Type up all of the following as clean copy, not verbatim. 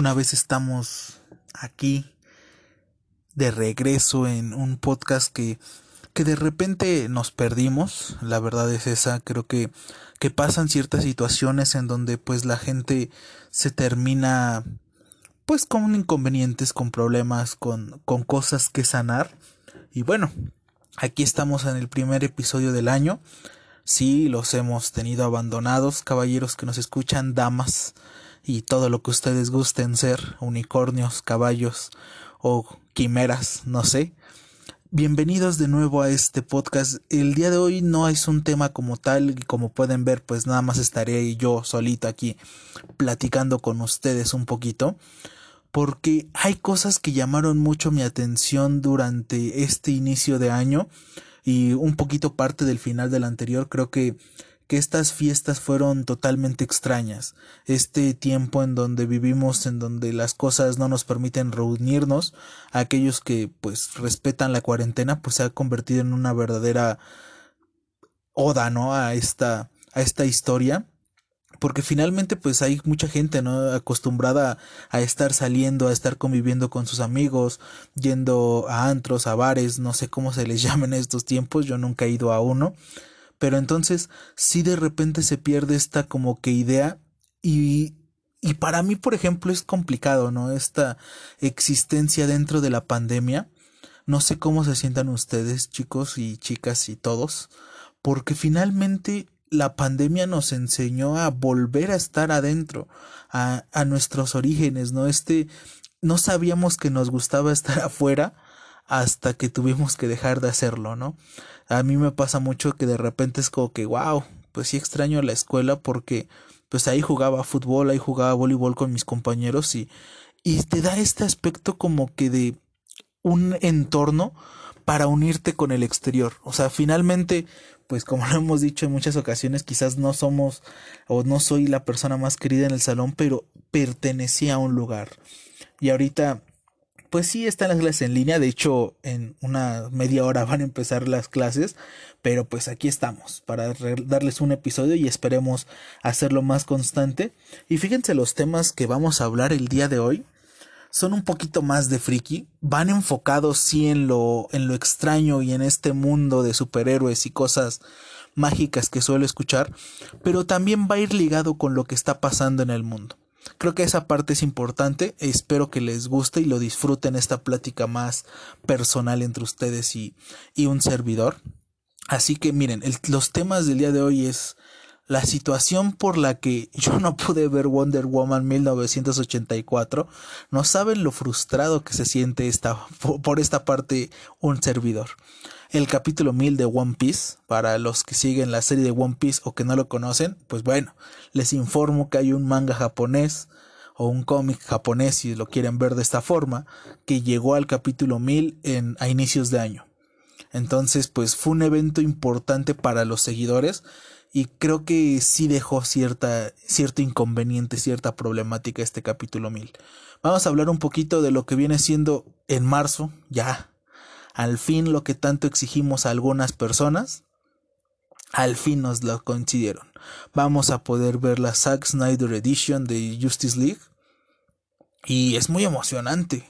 Una vez estamos aquí de regreso en un podcast que de repente nos perdimos, la verdad es esa. Creo que pasan ciertas situaciones en donde pues la gente se termina pues con inconvenientes, con problemas, con cosas que sanar. Y bueno, aquí estamos en el primer episodio del año. Sí, los hemos tenido abandonados, caballeros que nos escuchan, damas y todo lo que ustedes gusten ser, unicornios, caballos o quimeras, no sé. Bienvenidos de nuevo a este podcast. El día de hoy no es un tema como tal y como pueden ver pues nada más estaré yo solito aquí platicando con ustedes un poquito, porque hay cosas que llamaron mucho mi atención durante este inicio de año y un poquito parte del final del anterior. Creo que estas fiestas fueron totalmente extrañas. Este tiempo en donde vivimos, en donde las cosas no nos permiten reunirnos, aquellos que pues respetan la cuarentena, pues se ha convertido en una verdadera oda, ¿no?, a esta historia. Porque finalmente pues hay mucha gente, ¿no?, acostumbrada a estar saliendo, a estar conviviendo con sus amigos, yendo a antros, a bares, no sé cómo se les llamen estos tiempos, yo nunca he ido a uno. Pero entonces sí de repente se pierde esta como que idea y para mí, por ejemplo, es complicado, ¿no?, esta existencia dentro de la pandemia. No sé cómo se sientan ustedes, chicos y chicas y todos, porque finalmente la pandemia nos enseñó a volver a estar adentro, a nuestros orígenes, ¿no? No sabíamos que nos gustaba estar afuera hasta que tuvimos que dejar de hacerlo, ¿no? A mí me pasa mucho que de repente es como que, wow, pues sí extraño la escuela porque pues ahí jugaba fútbol, ahí jugaba voleibol con mis compañeros y te da este aspecto como que de un entorno para unirte con el exterior. O sea, finalmente, pues como lo hemos dicho en muchas ocasiones, quizás no somos o no soy la persona más querida en el salón, pero pertenecía a un lugar. Y ahorita, pues sí están las clases en línea, de hecho en una media hora van a empezar las clases, pero pues aquí estamos para darles un episodio y esperemos hacerlo más constante. Y fíjense, los temas que vamos a hablar el día de hoy son un poquito más de friki, van enfocados sí en lo extraño y en este mundo de superhéroes y cosas mágicas que suelo escuchar, pero también va a ir ligado con lo que está pasando en el mundo. Creo que esa parte es importante, espero que les guste y lo disfruten, esta plática más personal entre ustedes y un servidor. Así que miren, los temas del día de hoy es la situación por la que yo no pude ver Wonder Woman 1984. No saben lo frustrado que se siente por esta parte un servidor. El capítulo 1000 de One Piece, para los que siguen la serie de One Piece o que no lo conocen, pues bueno, les informo que hay un manga japonés o un cómic japonés, si lo quieren ver de esta forma, que llegó al capítulo 1000 a inicios de año. Entonces pues fue un evento importante para los seguidores. Y creo que sí dejó cierto inconveniente, cierta problemática este capítulo 1000. Vamos a hablar un poquito de lo que viene siendo en marzo, ya. Al fin lo que tanto exigimos a algunas personas, al fin nos lo concedieron. Vamos a poder ver la Zack Snyder Edition de Justice League. Y es muy emocionante.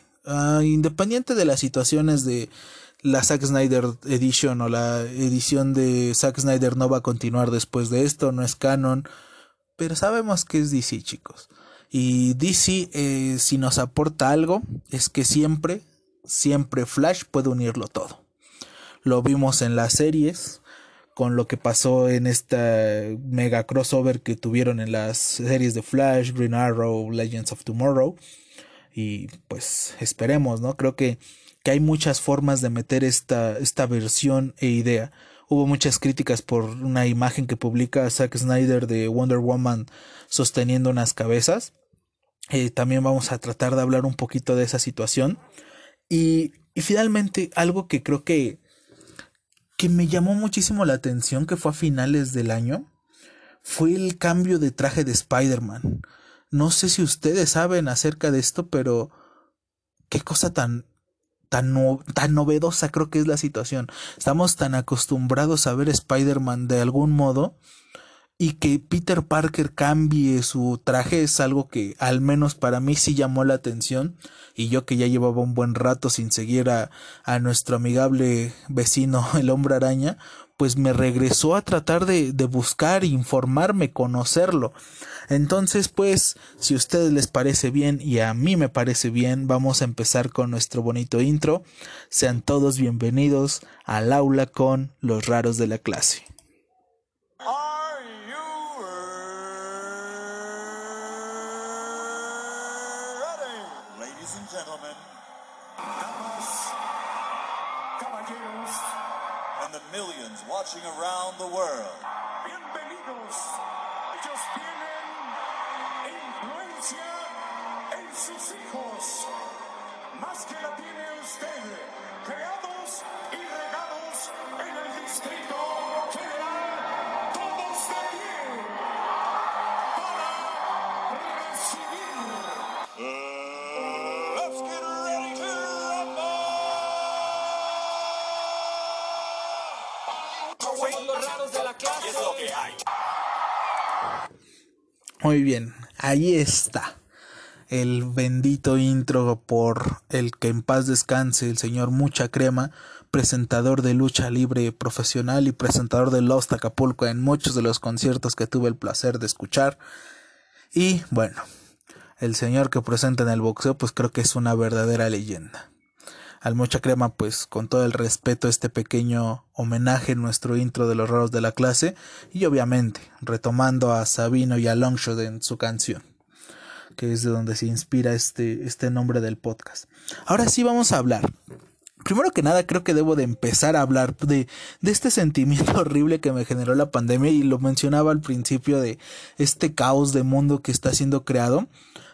Independiente de las situaciones de la Zack Snyder Edition o la edición de Zack Snyder no va a continuar después de esto, no es canon, pero sabemos que es DC, chicos. Y DC, si nos aporta algo, es que siempre Flash puede unirlo todo. Lo vimos en las series, con lo que pasó en esta mega crossover que tuvieron en las series de Flash, Green Arrow, Legends of Tomorrow. Y pues esperemos, ¿no? Creo que hay muchas formas de meter esta versión e idea. Hubo muchas críticas por una imagen que publica Zack Snyder de Wonder Woman sosteniendo unas cabezas. También vamos a tratar de hablar un poquito de esa situación. Y finalmente algo que creo que me llamó muchísimo la atención, que fue a finales del año, fue el cambio de traje de Spider-Man. No sé si ustedes saben acerca de esto, pero qué cosa tan novedosa creo que es la situación. Estamos tan acostumbrados a ver Spider-Man de algún modo y que Peter Parker cambie su traje es algo que al menos para mí sí llamó la atención, y yo que ya llevaba un buen rato sin seguir a nuestro amigable vecino el Hombre Araña, pues me regresó a tratar de buscar, informarme, conocerlo. Entonces pues, si a ustedes les parece bien y a mí me parece bien, vamos a empezar con nuestro bonito intro. Sean todos bienvenidos al aula con los raros de la clase. Around the world. Bienvenidos. Ellos tienen influencia en sus hijos, más que la tiene usted, creados y regados en el Distrito Federal, todos de pie, para recibir. Muy bien, ahí está el bendito intro por el que en paz descanse el señor Mucha Crema, presentador de lucha libre profesional y presentador de Lost Acapulco en muchos de los conciertos que tuve el placer de escuchar. Y bueno, el señor que presenta en el boxeo pues creo que es una verdadera leyenda. Al Mucha Crema, pues con todo el respeto, este pequeño homenaje en nuestro intro de los raros de la clase, y obviamente retomando a Sabino y a Longshot en su canción, que es de donde se inspira este nombre del podcast. Ahora sí vamos a hablar. Primero que nada, creo que debo de empezar a hablar de este sentimiento horrible que me generó la pandemia, y lo mencionaba al principio, de este caos de mundo que está siendo creado.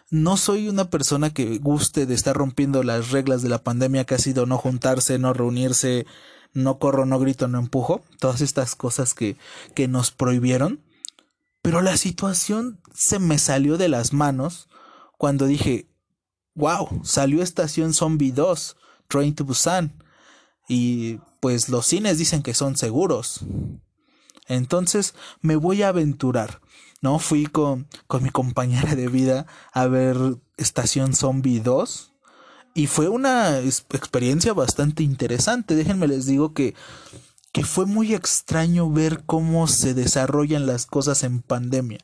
No soy una persona que guste de estar rompiendo las reglas de la pandemia, que ha sido no juntarse, no reunirse, no corro, no grito, no empujo. Todas estas cosas que nos prohibieron. Pero la situación se me salió de las manos cuando dije, wow, salió Estación Zombie 2, Train to Busan. Y pues los cines dicen que son seguros. Entonces me voy a aventurar. No, fui con mi compañera de vida a ver Estación Zombie 2 y fue una experiencia bastante interesante. Déjenme les digo que fue muy extraño ver cómo se desarrollan las cosas en pandemia.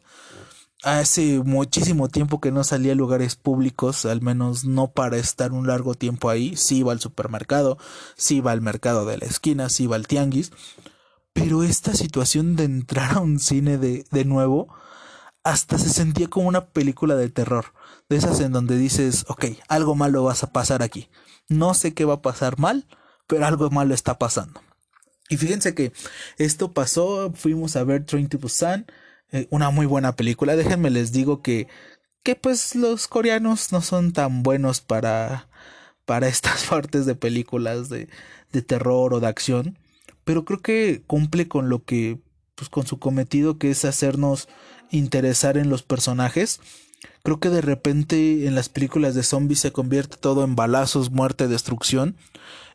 Hace muchísimo tiempo que no salía a lugares públicos, al menos no para estar un largo tiempo ahí. Sí iba al supermercado, sí iba al mercado de la esquina, sí iba al tianguis. Pero esta situación de entrar a un cine de nuevo, hasta se sentía como una película de terror. De esas en donde dices, ok, algo malo vas a pasar aquí. No sé qué va a pasar mal, pero algo malo está pasando. Y fíjense que esto pasó, fuimos a ver Train to Busan, una muy buena película. Déjenme les digo que pues los coreanos no son tan buenos para estas partes de películas de terror o de acción. Pero creo que cumple con lo que, pues con su cometido, que es hacernos interesar en los personajes. Creo que de repente en las películas de zombies se convierte todo en balazos, muerte, destrucción.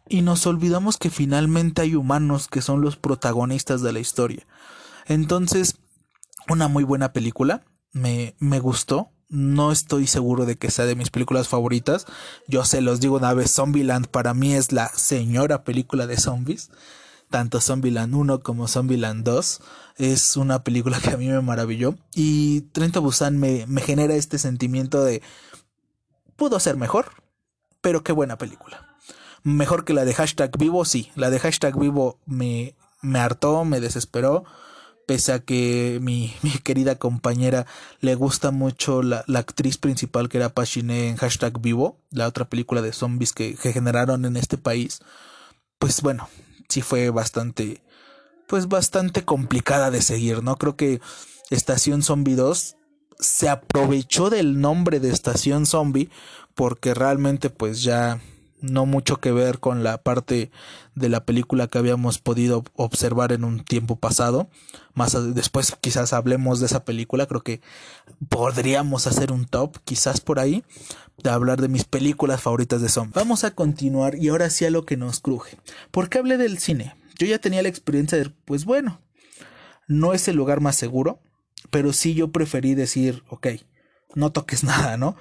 Y nos olvidamos que finalmente hay humanos que son los protagonistas de la historia. Entonces, una muy buena película. Me gustó. No estoy seguro de que sea de mis películas favoritas. Yo se los digo una vez, Zombieland para mí es la señora película de zombies. Tanto Zombieland 1 como Zombieland 2 es una película que a mí me maravilló. Y Train to Busan me genera este sentimiento de pudo ser mejor, pero qué buena película. Mejor que la de Hashtag Vivo, sí. La de Hashtag Vivo me hartó, me desesperó. Pese a que mi querida compañera le gusta mucho la actriz principal, que era Pachine en Hashtag Vivo, la otra película de zombies que generaron en este país. Pues bueno, sí fue bastante, pues bastante complicada de seguir, ¿no? Creo que Estación Zombie 2 se aprovechó del nombre de Estación Zombie, porque realmente pues ya no mucho que ver con la parte de la película que habíamos podido observar en un tiempo pasado. Más después quizás hablemos de esa película, creo que podríamos hacer un top, quizás por ahí, de hablar de mis películas favoritas de zombies. Vamos a continuar y ahora sí a lo que nos cruje. ¿Por qué hablé del cine? Yo ya tenía la experiencia de, pues bueno, no es el lugar más seguro, Pero sí yo preferí decir, ok, no toques nada, ¿no?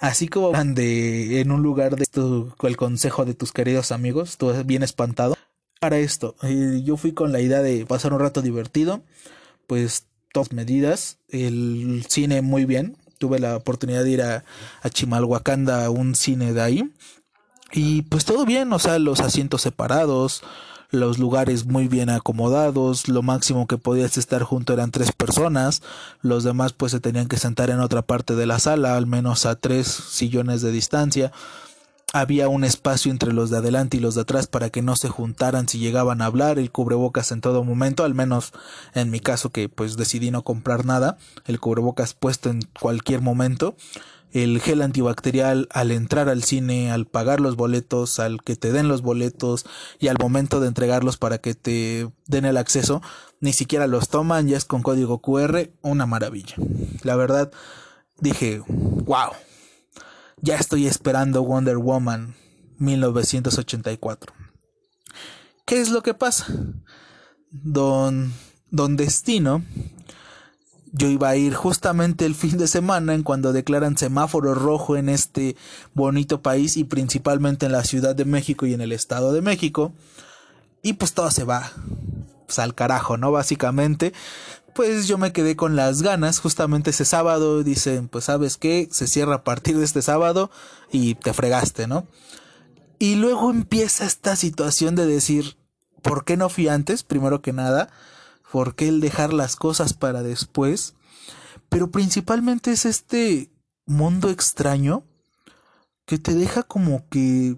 Así como van de en un lugar de el consejo de tus queridos amigos, tú bien espantado. Para esto, yo fui con la idea de pasar un rato divertido, pues todas medidas, el cine muy bien. Tuve la oportunidad de ir a Chimalhuacanda, un cine de ahí. Y pues todo bien, o sea, los asientos separados, los lugares muy bien acomodados, lo máximo que podías estar junto eran 3 personas, los demás pues se tenían que sentar en otra parte de la sala, al menos a 3 sillones de distancia. Había un espacio entre los de adelante y los de atrás para que no se juntaran si llegaban a hablar, el cubrebocas en todo momento, al menos en mi caso que pues decidí no comprar nada, el cubrebocas puesto en cualquier momento, el gel antibacterial al entrar al cine, al pagar los boletos, al que te den los boletos y al momento de entregarlos para que te den el acceso, ni siquiera los toman, ya es con código QR, una maravilla. La verdad, dije, wow. Ya estoy esperando Wonder Woman 1984. ¿Qué es lo que pasa? Don Destino, yo iba a ir justamente el fin de semana en cuando declaran semáforo rojo en este bonito país y principalmente en la Ciudad de México y en el Estado de México. Y pues todo se va pues al carajo, ¿no? Básicamente, pues yo me quedé con las ganas, justamente ese sábado, dicen, pues ¿sabes qué? Se cierra a partir de este sábado y te fregaste, ¿no? Y luego empieza esta situación de decir, ¿por qué no fui antes? Primero que nada, ¿por qué el dejar las cosas para después? Pero principalmente es este mundo extraño que te deja como que,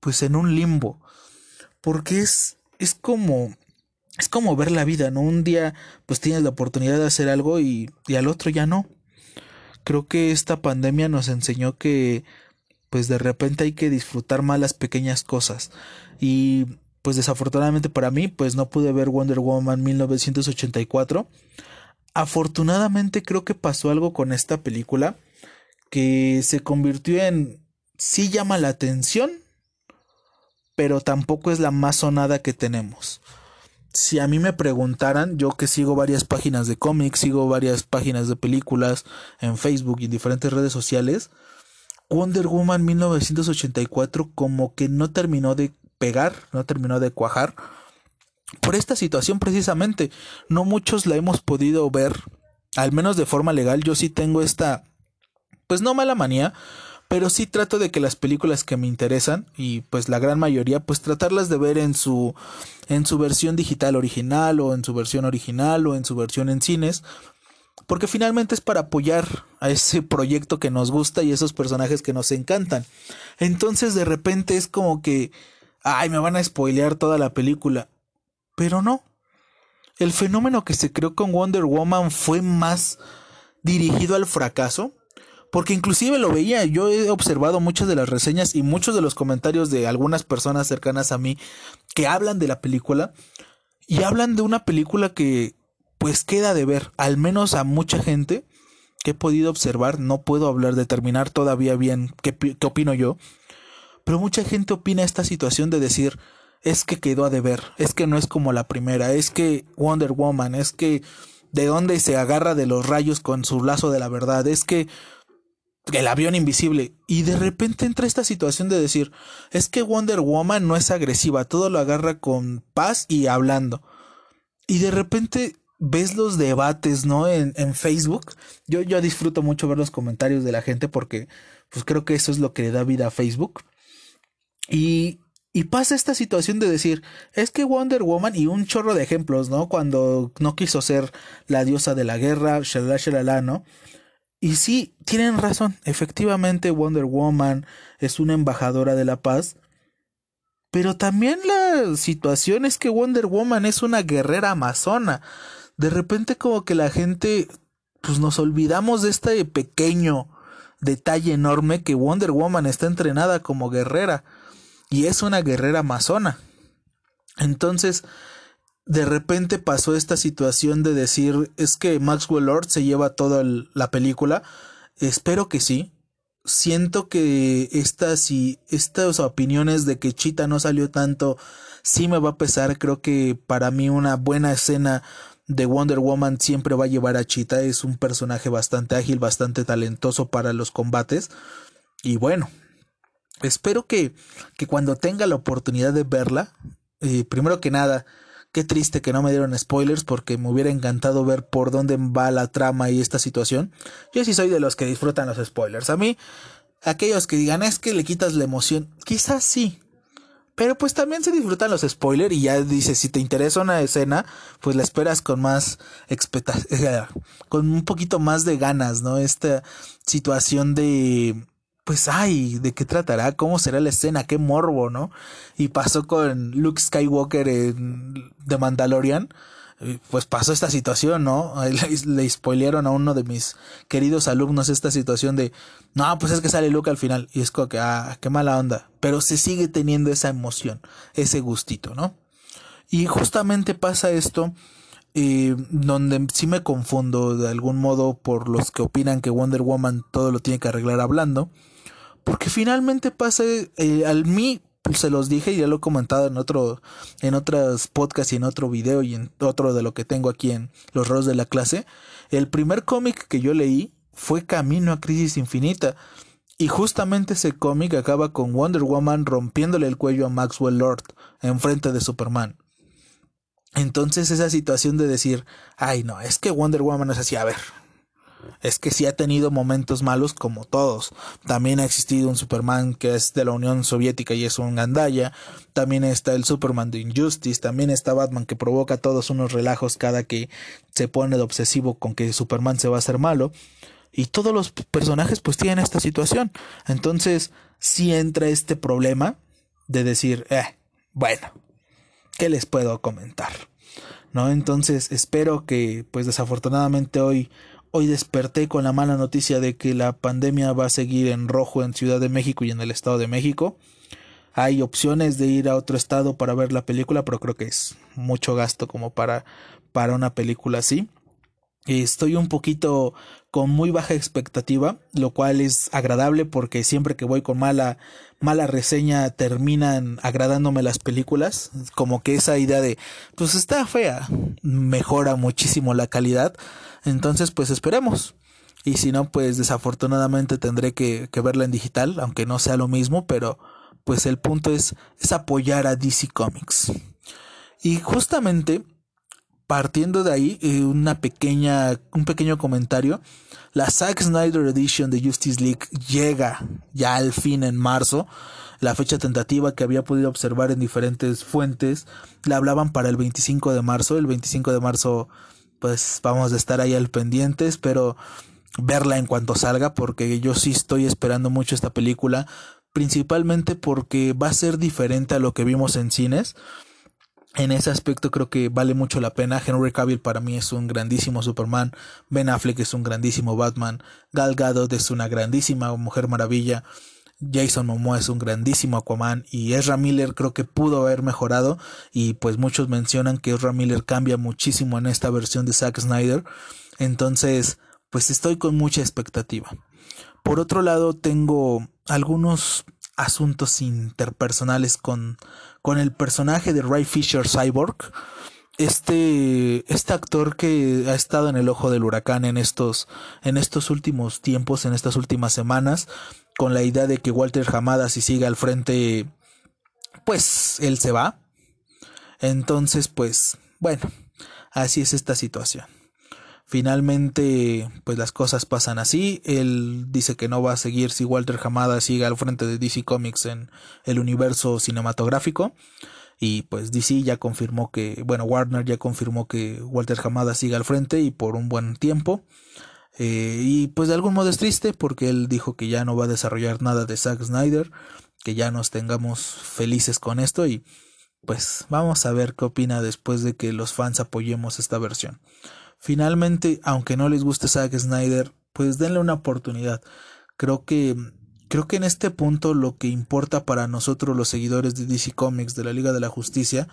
pues en un limbo, porque es como... Es como ver la vida, ¿no? Un día pues tienes la oportunidad de hacer algo y al otro ya no. Creo que esta pandemia nos enseñó que pues de repente hay que disfrutar más las pequeñas cosas. Y pues desafortunadamente para mí pues no pude ver Wonder Woman 1984. Afortunadamente creo que pasó algo con esta película que se convirtió en sí llama la atención, pero tampoco es la más sonada que tenemos. Si a mí me preguntaran, yo que sigo varias páginas de cómics, sigo varias páginas de películas en Facebook y en diferentes redes sociales, Wonder Woman 1984 como que no terminó de pegar, no terminó de cuajar. Por esta situación precisamente, no muchos la hemos podido ver, al menos de forma legal. Yo sí tengo esta, pues no mala manía, pero sí trato de que las películas que me interesan, y pues la gran mayoría, pues tratarlas de ver en su versión digital original, o en su versión original, o en su versión en cines, porque finalmente es para apoyar a ese proyecto que nos gusta y esos personajes que nos encantan. Entonces de repente es como que, ay, me van a spoilear toda la película, pero no. El fenómeno que se creó con Wonder Woman fue más dirigido al fracaso, porque inclusive lo veía, yo he observado muchas de las reseñas y muchos de los comentarios de algunas personas cercanas a mí que hablan de la película y hablan de una película que pues queda de ver, al menos a mucha gente que he podido observar. No puedo hablar de terminar todavía bien qué opino yo, pero mucha gente opina esta situación de decir, es que quedó a deber, es que no es como la primera, es que Wonder Woman, es que de dónde se agarra de los rayos con su lazo de la verdad, es que el avión invisible. Y de repente entra esta situación de decir, es que Wonder Woman no es agresiva, todo lo agarra con paz y hablando. Y de repente ves los debates, ¿no? En Facebook. Yo disfruto mucho ver los comentarios de la gente porque pues creo que eso es lo que le da vida a Facebook. Y pasa esta situación de decir, es que Wonder Woman, y un chorro de ejemplos, ¿no? Cuando no quiso ser la diosa de la guerra, shalala, shalala, ¿no? Y sí, tienen razón, efectivamente Wonder Woman es una embajadora de la paz, pero también la situación es que Wonder Woman es una guerrera amazona. De repente como que la gente, pues nos olvidamos de este pequeño detalle enorme que Wonder Woman está entrenada como guerrera y es una guerrera amazona. Entonces, de repente pasó esta situación de decir, es que Maxwell Lord se lleva toda la película. Espero que sí. Siento que estas opiniones de que Cheetah no salió tanto sí me va a pesar. Creo que para mí una buena escena de Wonder Woman siempre va a llevar a Cheetah. Es un personaje bastante ágil, bastante talentoso para los combates. Y bueno, espero que cuando tenga la oportunidad de verla, primero que nada, qué triste que no me dieron spoilers, porque me hubiera encantado ver por dónde va la trama y esta situación. Yo sí soy de los que disfrutan los spoilers. A mí, aquellos que digan, es que le quitas la emoción, quizás sí. Pero pues también se disfrutan los spoilers y ya dices, si te interesa una escena, pues la esperas con más expectativa, con un poquito más de ganas, ¿no? Esta situación de, pues, ay, ¿de qué tratará? ¿Cómo será la escena? ¡Qué morbo!, ¿no? Y pasó con Luke Skywalker en The Mandalorian. Pues pasó esta situación, ¿no? Le spoilearon a uno de mis queridos alumnos esta situación de, no, pues es que sale Luke al final. Y es como que, ah, qué mala onda. Pero se sigue teniendo esa emoción, ese gustito, ¿no? Y justamente pasa esto, donde sí me confundo de algún modo por los que opinan que Wonder Woman todo lo tiene que arreglar hablando. Porque finalmente pasa, al mí, pues se los dije y ya lo he comentado en otros podcasts y en otro video y en otro de lo que tengo aquí en Los Raros de la Clase. El primer cómic que yo leí fue Camino a Crisis Infinita, y justamente ese cómic acaba con Wonder Woman rompiéndole el cuello a Maxwell Lord enfrente de Superman. Entonces esa situación de decir, ay no, es que Wonder Woman es así, a ver, es que sí ha tenido momentos malos como todos. También ha existido un Superman que es de la Unión Soviética y es un gandalla. También está el Superman de Injustice. También está Batman, que provoca todos unos relajos cada que se pone de obsesivo con que Superman se va a hacer malo. Y todos los personajes pues tienen esta situación. Entonces sí entra este problema de decir, bueno, ¿qué les puedo comentar? ¿No? Entonces espero que, pues desafortunadamente Hoy desperté con la mala noticia de que la pandemia va a seguir en rojo en Ciudad de México y en el Estado de México. Hay opciones de ir a otro estado para ver la película, pero creo que es mucho gasto como para una película así. Estoy un poquito con muy baja expectativa, lo cual es agradable porque siempre que voy con mala reseña terminan agradándome las películas. Como que esa idea de, pues está fea, mejora muchísimo la calidad. Entonces pues esperemos, y si no pues desafortunadamente tendré que verla en digital, aunque no sea lo mismo, pero pues el punto es apoyar a DC Comics. Y justamente partiendo de ahí, un pequeño comentario, la Zack Snyder Edition de Justice League llega ya al fin en marzo. La fecha tentativa que había podido observar en diferentes fuentes la hablaban para el 25 de marzo, pues vamos a estar ahí al pendiente. Espero verla en cuanto salga, porque yo sí estoy esperando mucho esta película, principalmente porque va a ser diferente a lo que vimos en cines. En ese aspecto creo que vale mucho la pena. Henry Cavill para mí es un grandísimo Superman, Ben Affleck es un grandísimo Batman, Gal Gadot es una grandísima Mujer Maravilla, Jason Momoa es un grandísimo Aquaman, y Ezra Miller creo que pudo haber mejorado, y pues muchos mencionan que Ezra Miller cambia muchísimo en esta versión de Zack Snyder. Entonces pues estoy con mucha expectativa. Por otro lado, tengo algunos asuntos interpersonales con el personaje de Ray Fisher Cyborg, este actor que ha estado en el ojo del huracán en estos últimos tiempos, en estas últimas semanas, con la idea de que Walter Hamada, si sigue al frente, pues él se va. Entonces pues bueno, así es esta situación. Finalmente pues las cosas pasan así. Él dice que no va a seguir si Walter Hamada sigue al frente de DC Comics en el universo cinematográfico. Y pues DC ya confirmó Warner ya confirmó que Walter Hamada sigue al frente y por un buen tiempo. Y pues de algún modo es triste porque él dijo que ya no va a desarrollar nada de Zack Snyder, que ya nos tengamos felices con esto, y pues vamos a ver qué opina después de que los fans apoyemos esta versión. Finalmente, aunque no les guste Zack Snyder, pues denle una oportunidad. Creo que en este punto lo que importa para nosotros los seguidores de DC Comics, de la Liga de la Justicia,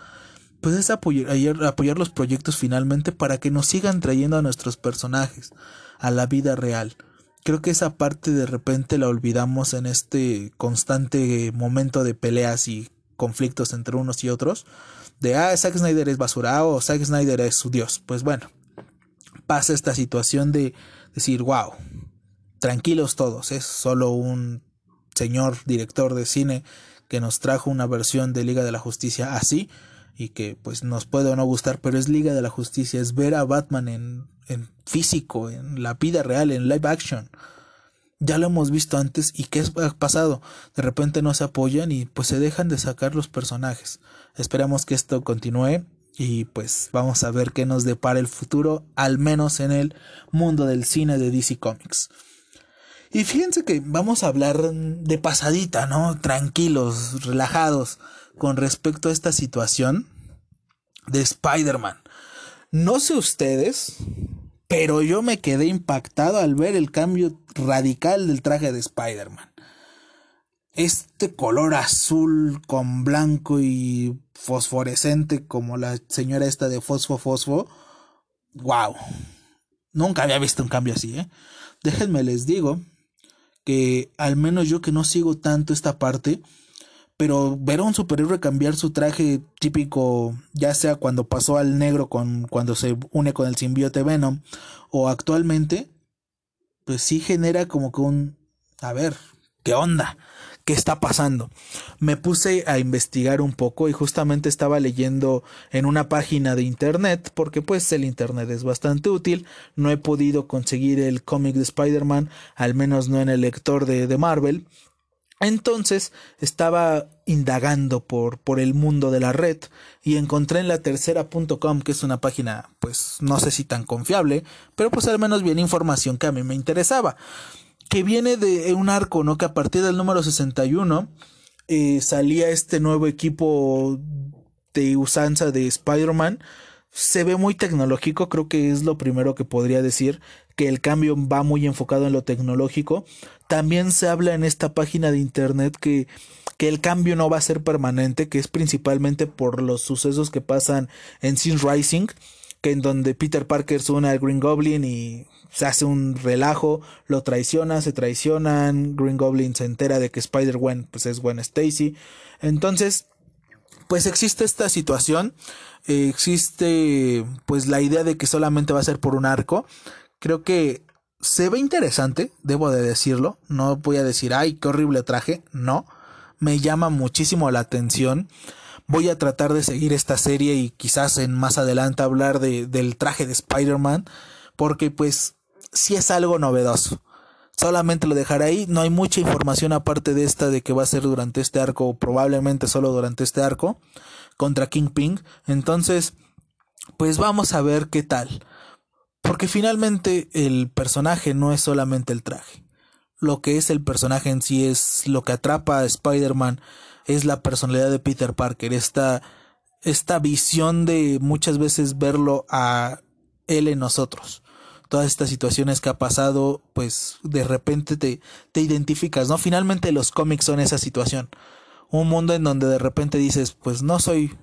pues es apoyar los proyectos finalmente para que nos sigan trayendo a nuestros personajes a la vida real. Creo que esa parte de repente la olvidamos en este constante momento de peleas y conflictos entre unos y otros, de Zack Snyder es basura o Zack Snyder es su dios. Pues bueno, pasa esta situación de decir, wow, tranquilos todos, es solo un señor director de cine que nos trajo una versión de Liga de la Justicia así, y que pues nos puede o no gustar, pero es Liga de la Justicia, es ver a Batman en físico, en la vida real, en live action. Ya lo hemos visto antes, y ¿qué ha pasado? De repente no se apoyan y pues se dejan de sacar los personajes. Esperamos que esto continúe y pues vamos a ver qué nos depara el futuro, al menos en el mundo del cine de DC Comics. Y fíjense que vamos a hablar de pasadita, ¿no? Tranquilos, relajados, con respecto a esta situación de Spider-Man. No sé ustedes, pero yo me quedé impactado al ver el cambio radical del traje de Spider-Man. Este color azul con blanco y fosforescente, como la señora esta de fosfo. ¡Wow! Nunca había visto un cambio así, ¿eh? Déjenme les digo que al menos yo que no sigo tanto esta parte, pero ver a un superhéroe cambiar su traje típico, ya sea cuando pasó al negro cuando se une con el simbionte Venom, o actualmente, pues sí genera como que a ver, ¿qué onda? ¿Qué está pasando? Me puse a investigar un poco y justamente estaba leyendo en una página de internet, porque pues el internet es bastante útil. No he podido conseguir el cómic de Spider-Man, al menos no en el lector de Marvel. Entonces estaba indagando por el mundo de la red y encontré en latercera.com, que es una página pues no sé si tan confiable, pero pues al menos viene información que a mí me interesaba, que viene de un arco, ¿no? Que a partir del número 61 salía este nuevo equipo de usanza de Spider-Man. Se ve muy tecnológico, creo que es lo primero que podría decir, que el cambio va muy enfocado en lo tecnológico. También se habla en esta página de internet que el cambio no va a ser permanente, que es principalmente por los sucesos que pasan en Sin Rising, que en donde Peter Parker se une al Green Goblin y se hace un relajo, lo traiciona, se traicionan, Green Goblin se entera de que Spider-Gwen pues es Gwen Stacy. Entonces pues existe esta situación, existe pues la idea de que solamente va a ser por un arco. Creo que se ve interesante, debo de decirlo. No voy a decir, ay, qué horrible traje. No, me llama muchísimo la atención. Voy a tratar de seguir esta serie y quizás en más adelante hablar del traje de Spider-Man, porque pues sí es algo novedoso. Solamente lo dejaré ahí. No hay mucha información aparte de esta, de que va a ser durante este arco, o probablemente solo durante este arco, contra Kingpin. Entonces, pues vamos a ver qué tal. Porque finalmente el personaje no es solamente el traje. Lo que es el personaje en sí es lo que atrapa a Spider-Man, es la personalidad de Peter Parker. Esta visión de muchas veces verlo a él en nosotros. Todas estas situaciones que ha pasado, pues de repente te identificas, ¿no? Finalmente los cómics son esa situación. Un mundo en donde de repente dices, pues no soy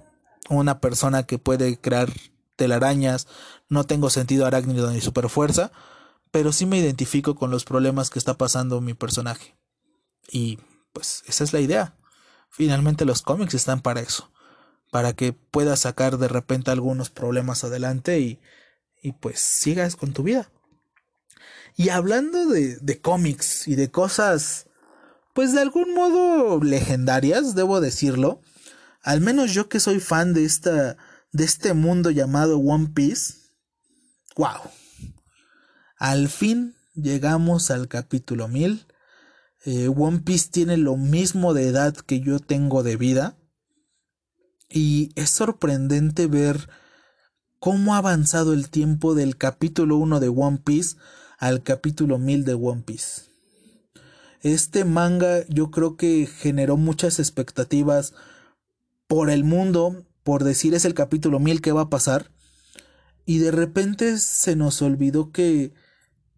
una persona que puede crear telarañas, no tengo sentido arácnido ni superfuerza, pero sí me identifico con los problemas que está pasando mi personaje. Y pues esa es la idea. Finalmente los cómics están para eso, para que puedas sacar de repente algunos problemas adelante y pues sigas con tu vida. Y hablando de cómics y de cosas pues de algún modo legendarias, debo decirlo, al menos yo que soy fan de este mundo llamado One Piece. ¡Wow! Al fin llegamos al capítulo 1000. One Piece tiene lo mismo de edad que yo tengo de vida. Y es sorprendente ver cómo ha avanzado el tiempo del capítulo 1 de One Piece al capítulo 1000 de One Piece. Este manga yo creo que generó muchas expectativas por el mundo, por decir es el capítulo 1000 que va a pasar, y de repente se nos olvidó que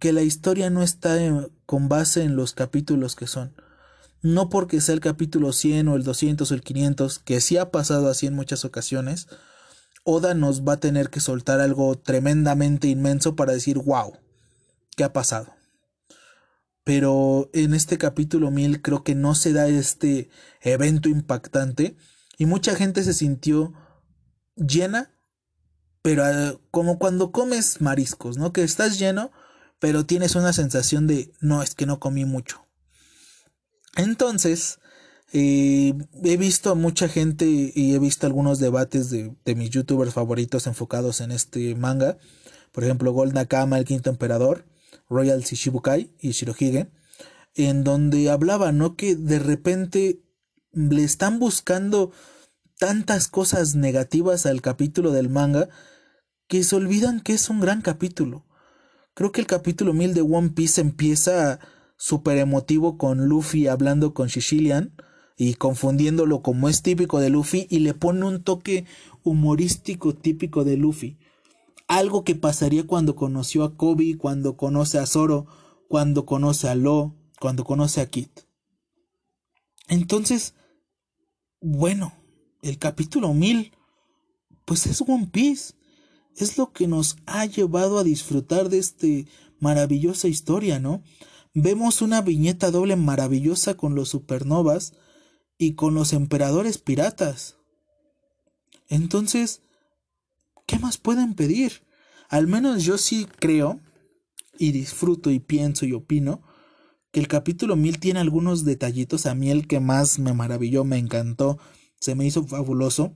la historia no está con base en los capítulos que son. No porque sea el capítulo 100 o el 200 o el 500, que sí ha pasado así en muchas ocasiones, Oda nos va a tener que soltar algo tremendamente inmenso para decir wow, ¿qué ha pasado? Pero en este capítulo 1000 creo que no se da este evento impactante. Y mucha gente se sintió llena, pero como cuando comes mariscos, ¿no? Que estás lleno, pero tienes una sensación de, no, es que no comí mucho. Entonces, he visto a mucha gente y he visto algunos debates de mis youtubers favoritos enfocados en este manga. Por ejemplo, Gold Nakama, el Quinto Emperador, Royal Shishibukai y Shirohige, en donde hablaba, ¿no?, que de repente le están buscando tantas cosas negativas al capítulo del manga que se olvidan que es un gran capítulo. Creo que el capítulo 1000 de One Piece empieza súper emotivo con Luffy hablando con Shishilan y confundiéndolo como es típico de Luffy, y le pone un toque humorístico típico de Luffy. Algo que pasaría cuando conoció a Kobe, cuando conoce a Zoro, cuando conoce a Law, cuando conoce a Kid. Entonces, bueno, el capítulo 1000, pues es One Piece. Es lo que nos ha llevado a disfrutar de esta maravillosa historia, ¿no? Vemos una viñeta doble maravillosa con los supernovas y con los emperadores piratas. Entonces, ¿qué más pueden pedir? Al menos yo sí creo, y disfruto, y pienso, y opino, que el capítulo 1000 tiene algunos detallitos. A mí el que más me maravilló, me encantó, se me hizo fabuloso,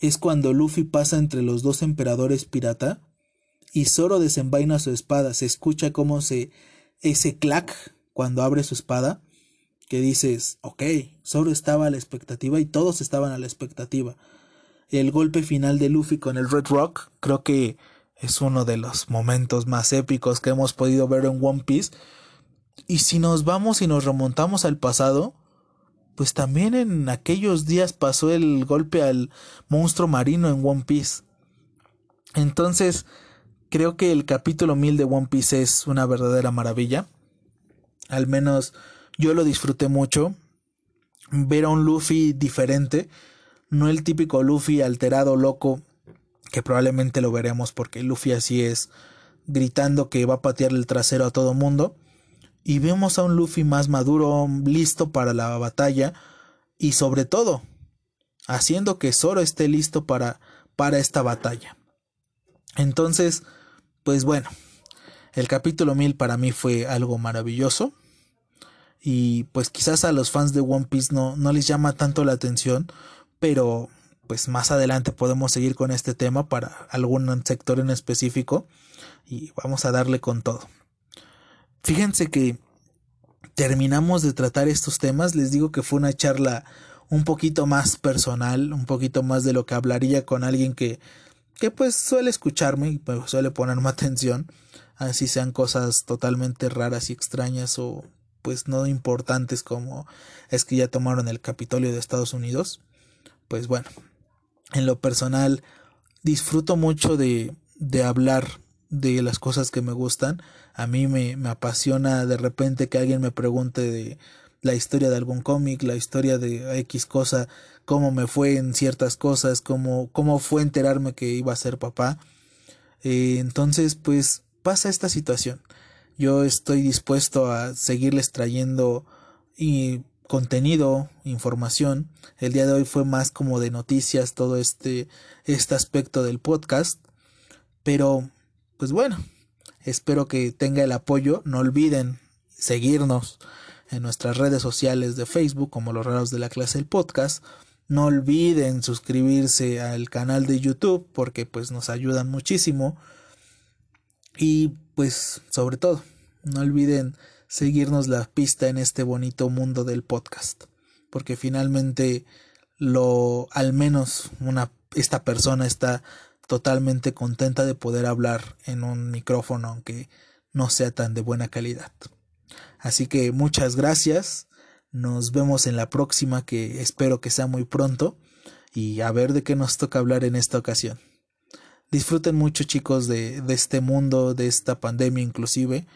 es cuando Luffy pasa entre los dos emperadores pirata y Zoro desenvaina su espada. Se escucha como ese clac cuando abre su espada, que dices, ok, Zoro estaba a la expectativa y todos estaban a la expectativa. El golpe final de Luffy con el Red Rock creo que es uno de los momentos más épicos que hemos podido ver en One Piece. Y si nos vamos y nos remontamos al pasado, pues también en aquellos días pasó el golpe al monstruo marino en One Piece. Entonces, creo que el capítulo 1000 de One Piece es una verdadera maravilla. Al menos yo lo disfruté mucho. Ver a un Luffy diferente, no el típico Luffy alterado, loco, que probablemente lo veremos porque Luffy así es, gritando que va a patearle el trasero a todo mundo. Y vemos a un Luffy más maduro, listo para la batalla, y sobre todo, haciendo que Zoro esté listo para esta batalla. Entonces, pues bueno, el capítulo 1000 para mí fue algo maravilloso. Y pues quizás a los fans de One Piece no les llama tanto la atención, pero pues más adelante podemos seguir con este tema para algún sector en específico y vamos a darle con todo. Fíjense que terminamos de tratar estos temas. Les digo que fue una charla un poquito más personal, un poquito más de lo que hablaría con alguien que pues suele escucharme y pues suele ponerme atención, así sean cosas totalmente raras y extrañas o pues no importantes, como es que ya tomaron el Capitolio de Estados Unidos. Pues bueno, en lo personal disfruto mucho de hablar de las cosas que me gustan. A mí me apasiona de repente que alguien me pregunte de la historia de algún cómic, la historia de X cosa, cómo me fue en ciertas cosas, cómo fue enterarme que iba a ser papá. Entonces pues pasa esta situación. Yo estoy dispuesto a seguirles trayendo contenido, información. El día de hoy fue más como de noticias, todo este aspecto del podcast, pero pues bueno, espero que tenga el apoyo. No olviden seguirnos en nuestras redes sociales de Facebook como Los Raros de la Clase del Podcast. No olviden suscribirse al canal de YouTube porque pues nos ayudan muchísimo. Y pues sobre todo, no olviden seguirnos la pista en este bonito mundo del podcast, porque finalmente al menos esta persona está totalmente contenta de poder hablar en un micrófono aunque no sea tan de buena calidad. Así que muchas gracias, nos vemos en la próxima, que espero que sea muy pronto, y a ver de qué nos toca hablar en esta ocasión. Disfruten mucho, chicos, de este mundo, de esta pandemia inclusive.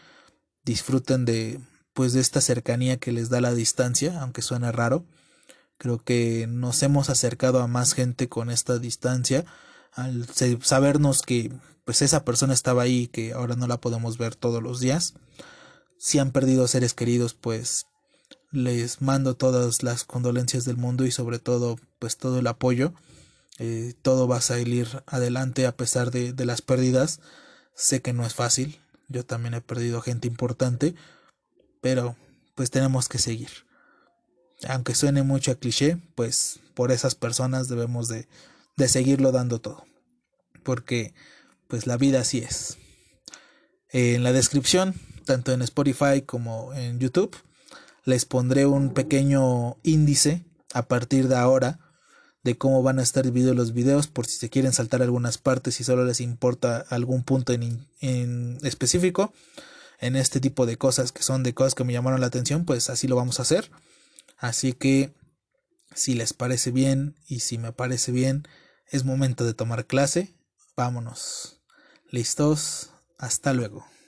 Disfruten de esta cercanía que les da la distancia, aunque suena raro. Creo que nos hemos acercado a más gente con esta distancia, al sabernos que pues esa persona estaba ahí, que ahora no la podemos ver todos los días. Si han perdido seres queridos, pues les mando todas las condolencias del mundo y sobre todo pues todo el apoyo. Todo va a salir adelante a pesar de las pérdidas. Sé que no es fácil, yo también he perdido gente importante, pero pues tenemos que seguir. Aunque suene mucho a cliché, pues por esas personas debemos de seguirlo dando todo, porque pues la vida así es. En la descripción, tanto en Spotify como en YouTube, les pondré un pequeño índice a partir de ahora de cómo van a estar divididos los videos, por si se quieren saltar algunas partes y solo les importa algún punto en específico. En este tipo de cosas que son de cosas que me llamaron la atención, pues así lo vamos a hacer. Así que si les parece bien y si me parece bien, es momento de tomar clase. Vámonos. ¿Listos? Hasta luego.